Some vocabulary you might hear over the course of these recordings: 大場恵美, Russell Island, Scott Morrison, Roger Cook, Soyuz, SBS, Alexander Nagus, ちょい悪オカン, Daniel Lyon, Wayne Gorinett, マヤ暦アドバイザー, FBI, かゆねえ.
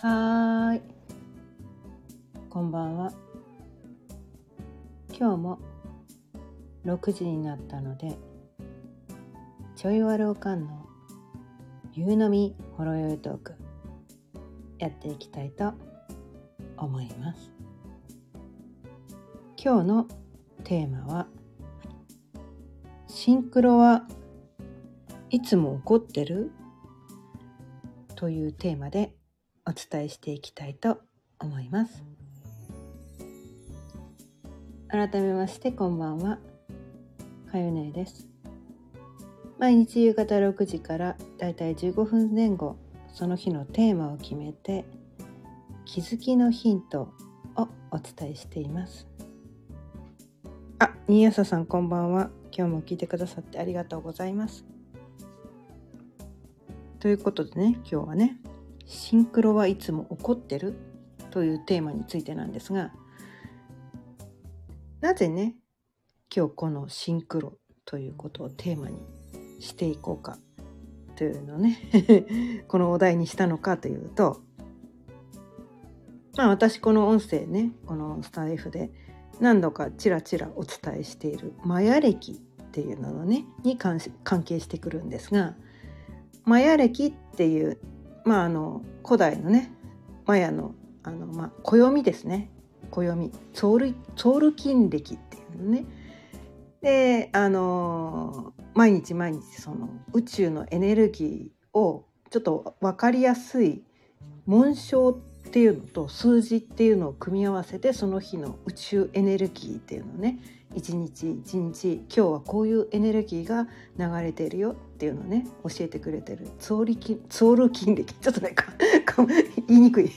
はーい、こんばんは。今日も6時になったので、ちょいわるおかんの夕飲みほろ酔いトークやっていきたいと思います。今日のテーマは、シンクロはいつも怒ってる？というテーマでお伝えしていきたいと思います。改めましてこんばんは、かゆねえです。毎日夕方6時からだいたい15分前後、その日のテーマを決めて気づきのヒントをお伝えしています。あ、新朝さんこんばんは。今日も聞いてくださってありがとうございます。ということでね、今日はね、シンクロはいつも怒ってるというテーマについてなんですが、なぜね、今日このシンクロということをテーマにしていこうかというのをねこのお題にしたのかというと、まあ私この音声ね、このスタイフで何度かちらちらお伝えしているマヤ歴っていうのねに関係してくるんですが、マヤ歴っていう、まあ古代のねマヤの暦ですね、暦、ソウル金暦っていうのね。で毎日毎日その宇宙のエネルギーをちょっと分かりやすい紋章っていうのと数字っていうのを組み合わせて、その日の宇宙エネルギーっていうのをね、一日一日今日はこういうエネルギーが流れているよっていうのをね教えてくれてるソウル金暦、ちょっとね言いにくい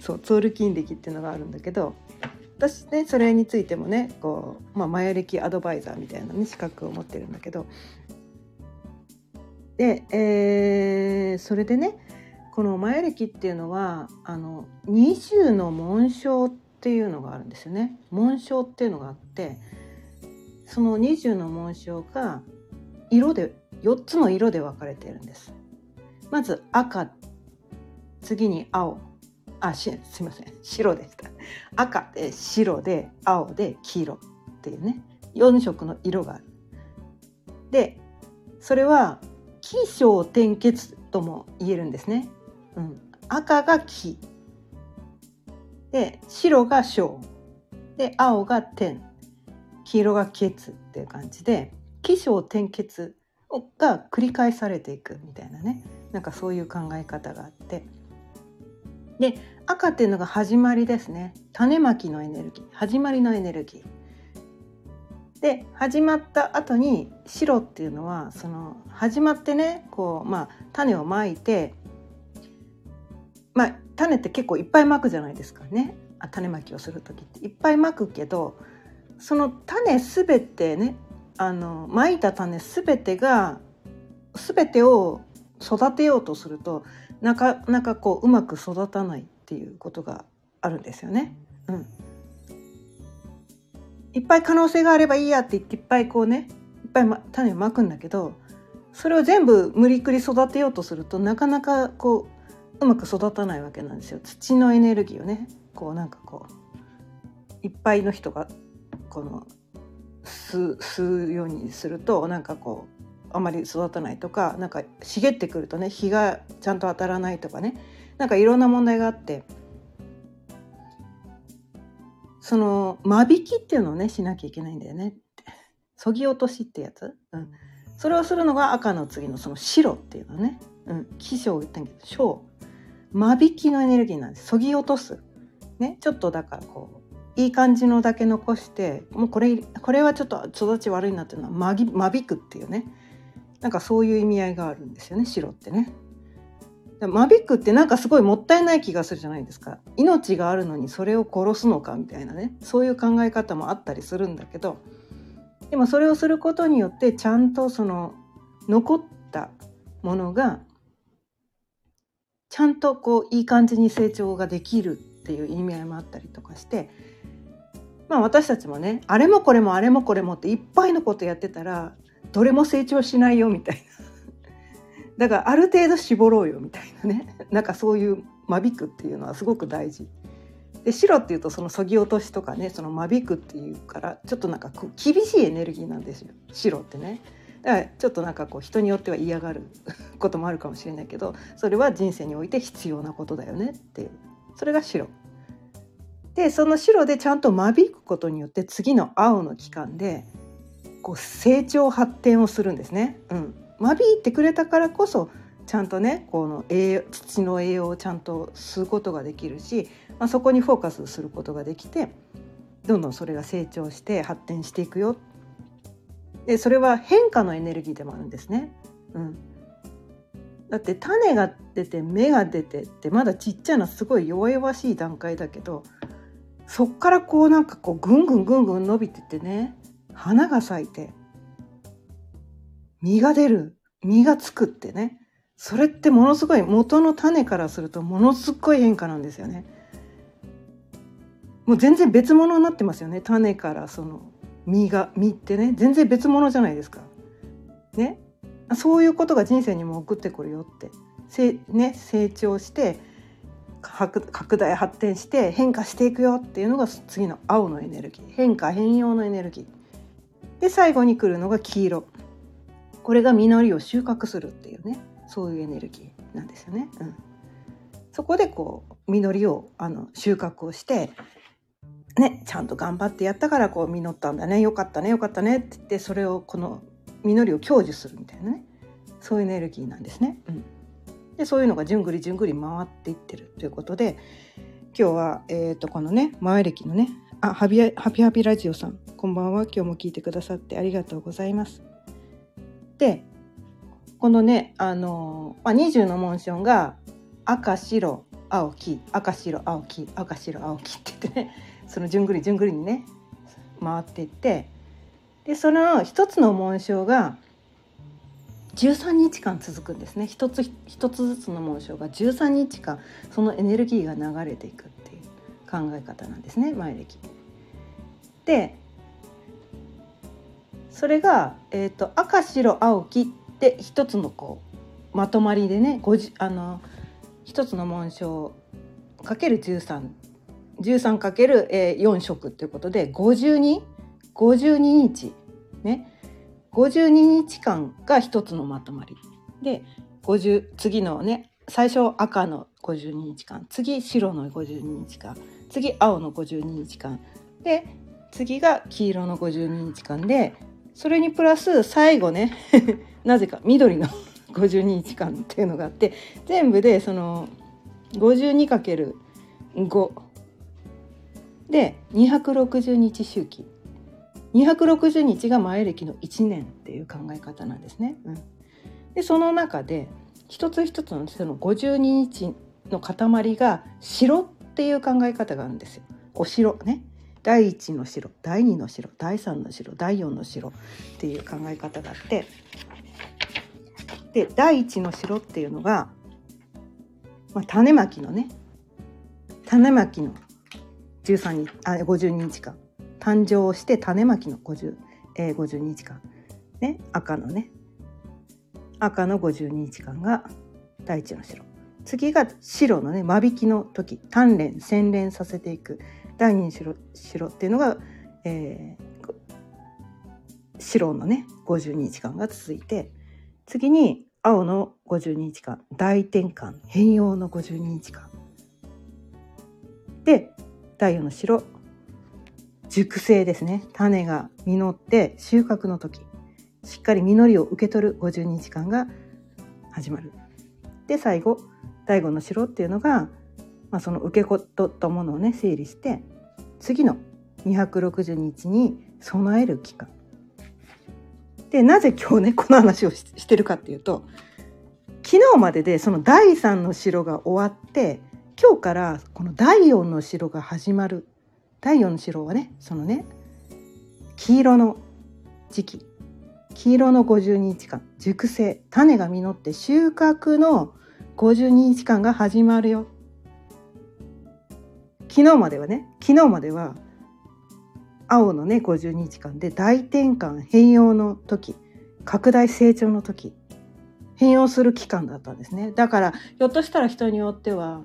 そう、ソウル金暦っていうのがあるんだけど、私ねそれについてもねこう、まあ、マヤ暦アドバイザーみたいな、ね、資格を持ってるんだけど、で、それでね、このマヤ暦っていうのは20の紋章っていうのがあるんですよね。紋章っていうのがあって、その20の紋章が色で4つの色で分かれているんです。まず赤、次に青、白でした。赤で白で青で黄色っていうね、4色の色がある。でそれは起承転結とも言えるんですね、うん、赤が起で、白が小で、青が転、黄色が結っていう感じで、起承転結が繰り返されていくみたいなね、なんかそういう考え方があって、で赤っていうのが始まりですね、種まきのエネルギー、始まりのエネルギーで、始まった後に白っていうのはその始まってね、こうまあ種をまいて、まあ種って結構いっぱいまくじゃないですかね、種まきをする時っていっぱいまくけど、その種すべてね、まいた種すべてを育てようとすると、なかなかこううまく育たないっていうことがあるんですよね、うん、いっぱい可能性があればいいやって言って、いっぱいこうね、いっぱい種をまくんだけど、それを全部無理くり育てようとすると、なかなかこううまく育たないわけなんですよ。土のエネルギーをね、こうなんかこういっぱいの人がこの吸うようにすると、なんかこうあまり育たないとか、なんか茂ってくるとね日がちゃんと当たらないとかね、なんかいろんな問題があって、その間引きっていうのをねしなきゃいけないんだよねって、そぎ落としってやつ、うん、それをするのが赤の次のその白っていうのね、うん、起承転結、小間引きのエネルギーなんです。そぎ落とすね、ちょっとだからこういい感じのだけ残して、もうこれはちょっと育ち悪いなっていうのは間引くっていうね、なんかそういう意味合いがあるんですよね、白ってね。間引くってなんかすごいもったいない気がするじゃないですか。命があるのにそれを殺すのかみたいなね、そういう考え方もあったりするんだけど、でもそれをすることによってちゃんとその残ったものがちゃんとこういい感じに成長ができるっていう意味合いもあったりとかして、まあ私たちもね、あれもこれもっていっぱいのことやってたらどれも成長しないよみたいなだからある程度絞ろうよみたいなね、なんかそういう間引くっていうのはすごく大事で、白っていうとそのそぎ落としとかね、その間引くっていうからちょっとなんか厳しいエネルギーなんですよ、白ってね。だからちょっとなんかこう人によっては嫌がることもあるかもしれないけど、それは人生において必要なことだよねっていう、それが白で、その白でちゃんと間引くことによって次の青の期間でこう成長発展をするんですね、うん、間引いてくれたからこそちゃんとねこの土の栄養をちゃんと吸うことができるし、まあ、そこにフォーカスすることができてどんどんそれが成長して発展していくよ。でそれは変化のエネルギーでもあるんですね、うん、だって種が出て芽が出てってまだちっちゃなすごい弱々しい段階だけど、そっからこうなんかこうぐんぐんぐんぐん伸びてってね、花が咲いて実が出る、実がつくってね、それってものすごい元の種からするとものすごい変化なんですよね。もう全然別物になってますよね、種からその実ってね、全然別物じゃないですかね。そういうことが人生にも送ってくるよって、ね、成長して拡大発展して変化していくよっていうのが次の青のエネルギー、変化変容のエネルギーで、最後に来るのが黄色、これが実りを収穫するっていうね、そういうエネルギーなんですよね、うん、そこでこう実りを収穫をしてね、ちゃんと頑張ってやったからこう実ったんだね、よかったねよかったねって言って、それをこの実りを享受するみたいなね、そういうエネルギーなんですね、うん、でそういうのがじゅんぐりじゅんぐり回っていってるということで、今日は、このね前歴のねハピハピラジオさん、こんばんは、今日も聞いてくださってありがとうございます。でこのね20のモーションが赤白青黄、赤白青黄、赤白青黄って言ってね、そのじゅんぐりじゅんぐりにね回っていって、でその一つの紋章が13日間続くんですね。一つずつの紋章が13日間そのエネルギーが流れていくっていう考え方なんですね、前歴で。それが、赤白青黄って一つのこうまとまりでね、一つの紋章×13 ×4 色ということで52日ね、52日間が一つのまとまりで、次のね、最初赤の52日間、次白の52日間、次青の52日間で、次が黄色の52日間で、それにプラス最後ねなぜか緑の52日間っていうのがあって、全部でその 52×5で260日周期、260日が前歴の1年っていう考え方なんですね、うん、でその中で一つ一つのその52日の塊が白っていう考え方があるんですよ。お白ね、第1の白、第2の白、第3の白、第4の白っていう考え方があって、で第1の白っていうのが、まあ、種まきの13日、52日間誕生して種まきの50日間、ね、赤の52日間が第一の白、次が白のね間引きの時、鍛錬洗練させていく第二の白っていうのが、白のね52日間が続いて、次に青の52日間大転換変容の52日間で、第4の白熟成ですね、種が実って収穫の時、しっかり実りを受け取る50日間が始まる。で最後第5の白っていうのが、まあ、その受け取ったものをね整理して、次の260日に備える期間で、なぜ今日ねこの話をしてるかっていうと、昨日まででその第3の白が終わって、今日からこの第4の白が始まる。第4の白はね、そのね黄色の時期、黄色の52日間熟成、種が実って収穫の52日間が始まるよ。昨日までは青のね52日間で大転換変容の時、拡大成長の時、変容する期間だったんですね。だからひょっとしたら人によっては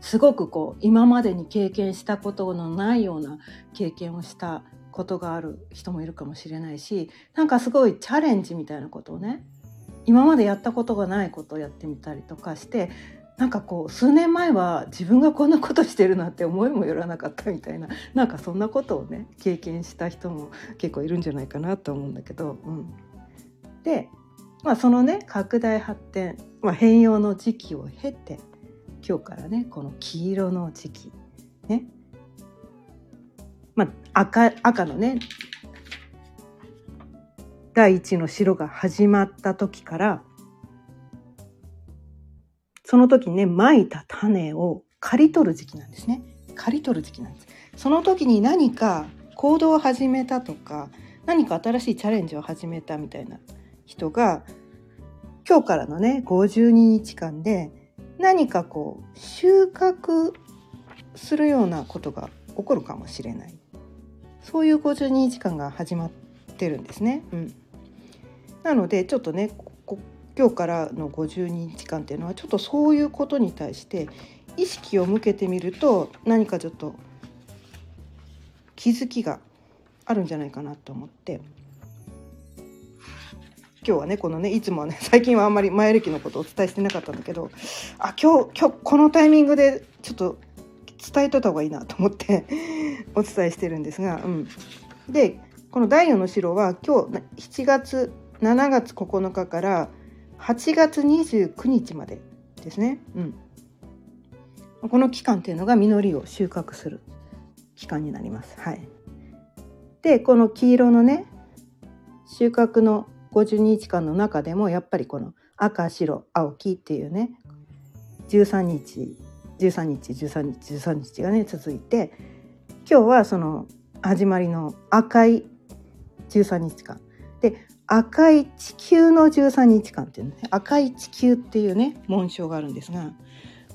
すごくこう今までに経験したことのないような経験をしたことがある人もいるかもしれないし、なんかすごいチャレンジみたいなことをね、今までやったことがないことをやってみたりとかして、なんかこう数年前は自分がこんなことしてるなんて思いもよらなかったみたいな、なんかそんなことをね経験した人も結構いるんじゃないかなと思うんだけど、うん、で、そのね拡大発展、変容の時期を経て今日からねこの黄色の時期ね、赤のね第一の白が始まった時から、その時にね蒔いた種を刈り取る時期なんですね。刈り取る時期なんです。その時に何か行動を始めたとか、何か新しいチャレンジを始めたみたいな人が今日からのね52日間で何かこう収穫するようなことが起こるかもしれない。そういう52日間が始まってるんですね。うん、なのでちょっとね今日からの52日間っていうのはちょっとそういうことに対して意識を向けてみると、何かちょっと気づきがあるんじゃないかなと思って、今日はねこのねいつもはね最近はあんまり前歴のことをお伝えしてなかったんだけど、今日このタイミングでちょっと伝えといた方がいいなと思ってお伝えしてるんですが、うん、でこの第4の白は今日7月9日から8月29日までですね、うん、この期間というのが実りを収穫する期間になります、はい、でこの黄色のね収穫の52日間の中でもやっぱりこの赤白青黄っていうね13日がね続いて、今日はその始まりの赤い13日間で赤い地球の13日間っていうね、赤い地球っていうね紋章があるんですが、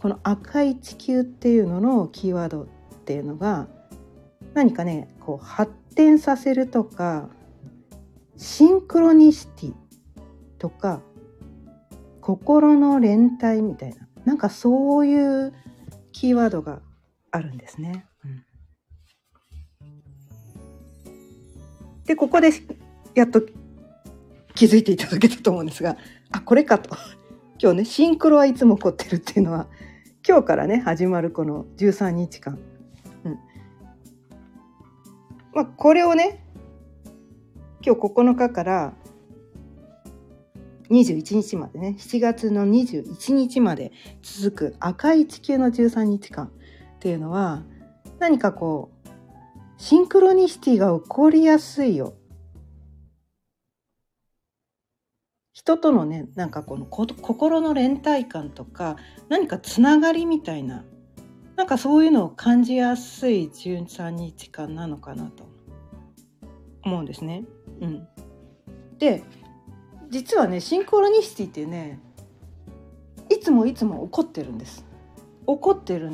この赤い地球っていうののキーワードっていうのが何かねこう発展させるとかシンクロニシティとか心の連帯みたいな、なんかそういうキーワードがあるんですね、うん、でここでやっと気づいていただけたと思うんですが、あ、これかと。今日ねシンクロはいつも起こってるっていうのは今日からね始まるこの13日間、うん、これをね今日9日から21日までね7月の21日まで続く赤い地球の13日間っていうのは、何かこうシンクロニシティが起こりやすいよ、人とのねなんかこの心の連帯感とか何かつながりみたいな、なんかそういうのを感じやすい13日間なのかなと思うんですね、うん、で実はねシンクロニシティってねいつも起こってるん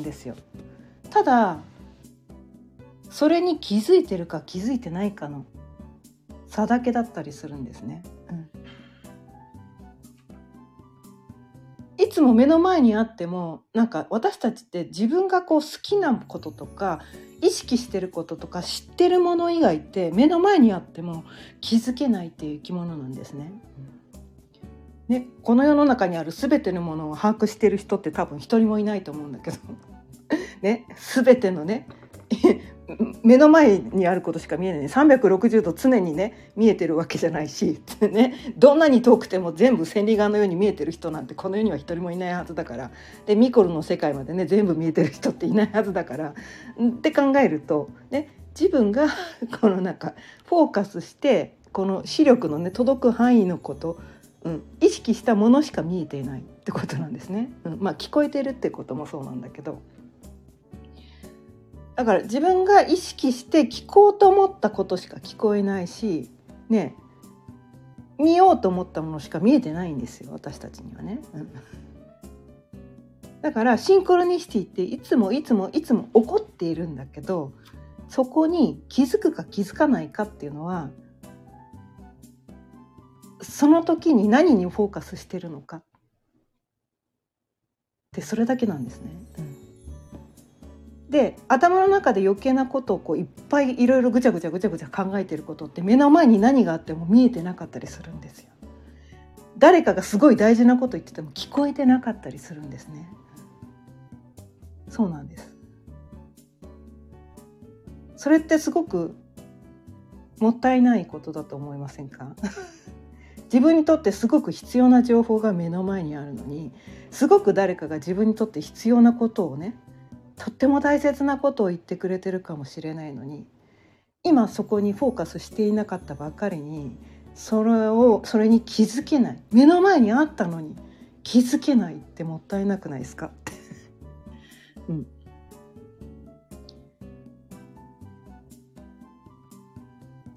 ですよ。ただそれに気づいてるか気づいてないかの差だけだったりするんですね。いつも目の前にあっても、なんか私たちって自分がこう好きなこととか意識してることとか知ってるもの以外って目の前にあっても気づけないっていう生き物なんですね。ね、この世の中にある全てのものを把握してる人って多分一人もいないと思うんだけどね、全てのね目の前にあることしか見えない、360度常にね見えてるわけじゃないしね、どんなに遠くても全部千里眼のように見えてる人なんてこの世には一人もいないはずだから、でミコルの世界までね全部見えてる人っていないはずだからって考えるとね、自分がこのなんかフォーカスしてこの視力のね届く範囲のこと、うん、意識したものしか見えていないってことなんですね、うん、聞こえてるってこともそうなんだけど、だから自分が意識して聞こうと思ったことしか聞こえないし、ね、見ようと思ったものしか見えてないんですよ、私たちにはね、うん、だからシンクロニシティっていつも起こっているんだけど、そこに気づくか気づかないかっていうのはその時に何にフォーカスしてるのかってそれだけなんですね、うん、で頭の中で余計なことをこういっぱいいろいろぐちゃぐちゃ考えてることって目の前に何があっても見えてなかったりするんですよ。誰かがすごい大事なこと言ってても聞こえてなかったりするんですね。そうなんです。それってすごくもったいないことだと思いませんか？自分にとってすごく必要な情報が目の前にあるのに、すごく誰かが自分にとって必要なことをね、とっても大切なことを言ってくれてるかもしれないのに、今そこにフォーカスしていなかったばかりにそれに気づけない。目の前にあったのに気づけないってもったいなくないですか？、うん、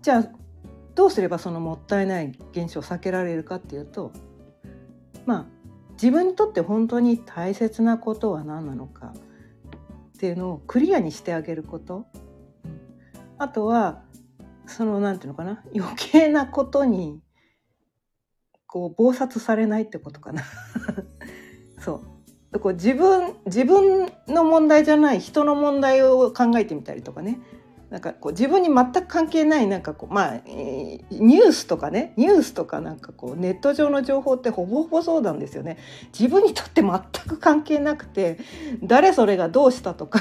じゃあどうすればそのもったいない現象を避けられるかっていうと、自分にとって本当に大切なことは何なのかっていうのをクリアにしてあげること、うん、あとはそのなんていうのかな、余計なことにこう暴殺されないってことかな。そう、こう自分の問題じゃない人の問題を考えてみたりとかね、なんかこう自分に全く関係ないなんかこう、ニュースとかなんかこうネット上の情報ってほぼほぼそうなんですよね。自分にとって全く関係なくて、誰それがどうしたとか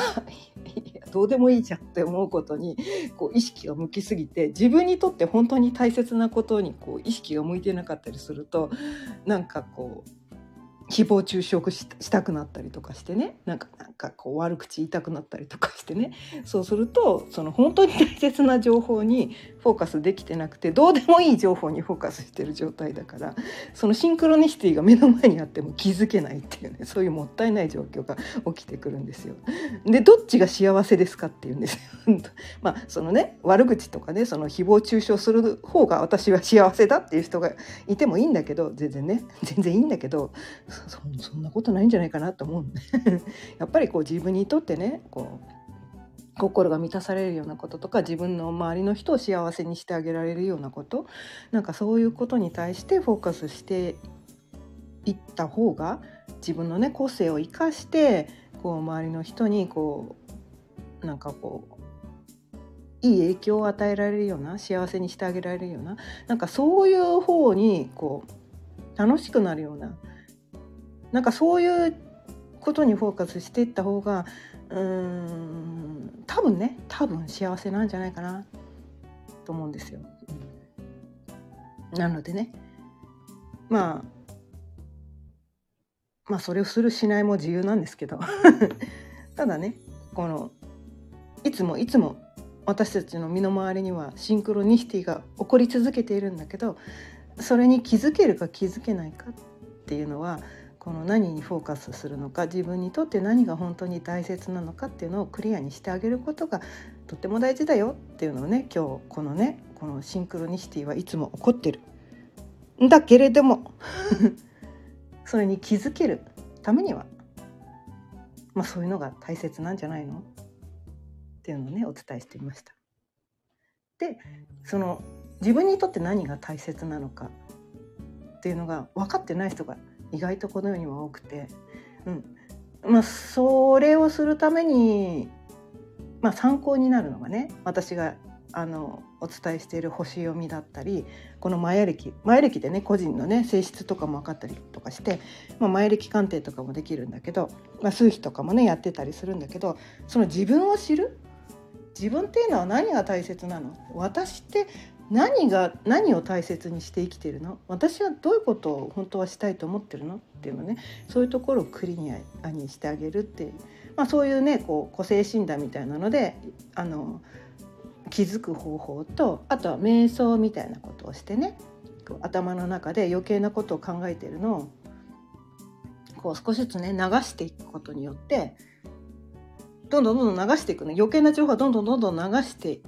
どうでもいいじゃんって思うことにこう意識が向きすぎて、自分にとって本当に大切なことにこう意識が向いてなかったりすると、なんかこう誹謗中傷したくなったりとかしてね、なんかこう悪口言いたくなったりとかしてね、そうするとその本当に大切な情報にフォーカスできてなくて、どうでもいい情報にフォーカスしてる状態だから、そのシンクロニシティが目の前にあっても気づけないっていうね、そういうもったいない状況が起きてくるんですよ。でどっちが幸せですかっていうんですよ。そのね、悪口とかね、その誹謗中傷する方が私は幸せだっていう人がいてもいいんだけど、全然いいんだけど、そんなことないんじゃないかなと思うんでやっぱりこう自分にとってね、こう心が満たされるようなこととか、自分の周りの人を幸せにしてあげられるようなこと、なんかそういうことに対してフォーカスしていった方が、自分のね個性を生かしてこう周りの人にこうなんかこういい影響を与えられるような、幸せにしてあげられるような、なんかそういう方にこう楽しくなるような、なんかそういうことにフォーカスしていった方が多分幸せなんじゃないかなと思うんですよ。なのでね、まあそれをするしないも自由なんですけどただね、このいつも私たちの身の回りにはシンクロニシティが起こり続けているんだけど、それに気づけるか気づけないかっていうのは、この何にフォーカスするのか、自分にとって何が本当に大切なのかっていうのをクリアにしてあげることがとっても大事だよっていうのをね、今日このシンクロニシティはいつも起こってるんだけれどもそれに気づけるためには、そういうのが大切なんじゃないのっていうのをね、お伝えしてみました。で、その自分にとって何が大切なのかっていうのが分かってない人が意外とこの世には多くて、それをするために、参考になるのがね、私がお伝えしている星読みだったり、このマヤ歴でね、個人のね性質とかも分かったりとかして、マヤ歴鑑定とかもできるんだけど、数秘とかもねやってたりするんだけど、その自分を知る、自分っていうのは何が大切なの、私って何を大切にして生きているの、私はどういうことを本当はしたいと思ってるのっていうのね、そういうところをクリアにしてあげるっていう、そういうねこう個性診断みたいなので気づく方法と、あとは瞑想みたいなことをしてね、こう頭の中で余計なことを考えているのをこう少しずつね流していくことによって、どんどん流していくね、余計な情報をどんどん流して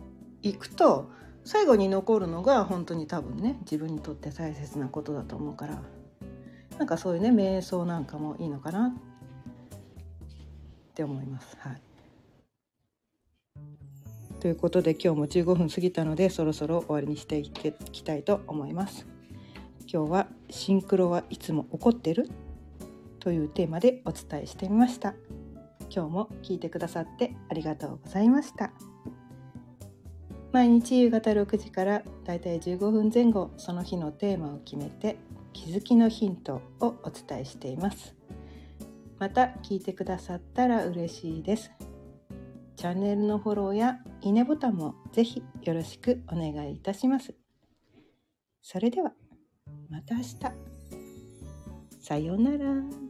いくと、最後に残るのが本当に多分ね自分にとって大切なことだと思うから、なんかそういうね瞑想なんかもいいのかなって思います、はい、ということで今日も15分過ぎたので、そろそろ終わりにしていきたいと思います。今日はシンクロはいつも怒ってるというテーマでお伝えしてみました。今日も聞いてくださってありがとうございました。毎日夕方6時からだいたい15分前後、その日のテーマを決めて気づきのヒントをお伝えしています。また聞いてくださったら嬉しいです。チャンネルのフォローやいいねボタンもぜひよろしくお願いいたします。それではまた明日。さようなら。